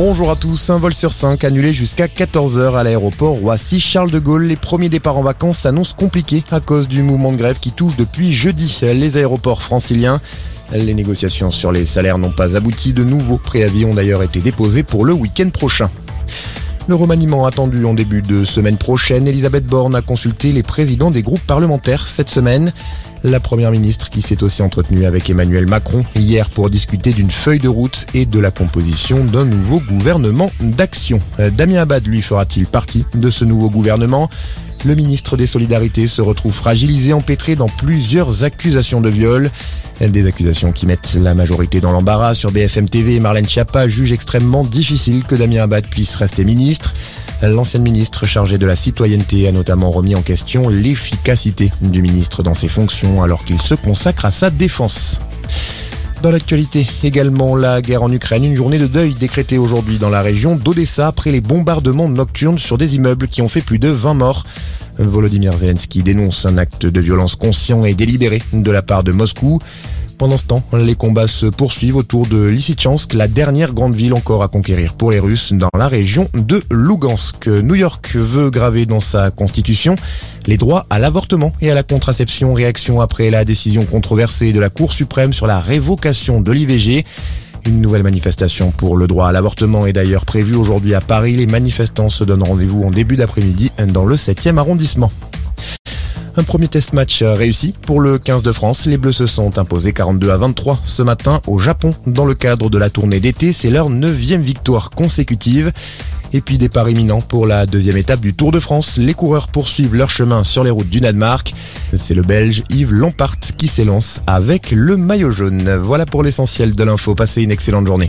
Bonjour à tous, un vol sur 5 annulé jusqu'à 14h à l'aéroport Roissy-Charles-de-Gaulle. Les premiers départs en vacances s'annoncent compliqués à cause du mouvement de grève qui touche depuis jeudi les aéroports franciliens. Les négociations sur les salaires n'ont pas abouti. De nouveaux préavis ont d'ailleurs été déposés pour le week-end prochain. Le remaniement attendu en début de semaine prochaine, Elisabeth Borne a consulté les présidents des groupes parlementaires cette semaine. La première ministre qui s'est aussi entretenue avec Emmanuel Macron hier pour discuter d'une feuille de route et de la composition d'un nouveau gouvernement d'action. Damien Abad, lui, fera-t-il partie de ce nouveau gouvernement ? Le ministre des Solidarités se retrouve fragilisé, empêtré dans plusieurs accusations de viol. Des accusations qui mettent la majorité dans l'embarras. Sur BFM TV, Marlène Schiappa juge extrêmement difficile que Damien Abad puisse rester ministre. L'ancienne ministre chargée de la citoyenneté a notamment remis en question l'efficacité du ministre dans ses fonctions alors qu'il se consacre à sa défense. Dans l'actualité, également la guerre en Ukraine, une journée de deuil décrétée aujourd'hui dans la région d'Odessa après les bombardements nocturnes sur des immeubles qui ont fait plus de 20 morts. Volodymyr Zelensky dénonce un acte de violence conscient et délibéré de la part de Moscou. Pendant ce temps, les combats se poursuivent autour de Lysychansk, la dernière grande ville encore à conquérir pour les Russes dans la région de Lugansk. New York veut graver dans sa constitution les droits à l'avortement et à la contraception. Réaction après la décision controversée de la Cour suprême sur la révocation de l'IVG. Une nouvelle manifestation pour le droit à l'avortement est d'ailleurs prévue aujourd'hui à Paris. Les manifestants se donnent rendez-vous en début d'après-midi dans le 7e arrondissement. Un premier test match réussi pour le 15 de France. Les Bleus se sont imposés 42-23 ce matin au Japon. Dans le cadre de la tournée d'été, c'est leur 9e victoire consécutive. Et puis départ imminent pour la deuxième étape du Tour de France. Les coureurs poursuivent leur chemin sur les routes du Danemark. C'est le Belge Yves Lampart qui s'élance avec le maillot jaune. Voilà pour l'essentiel de l'info. Passez une excellente journée.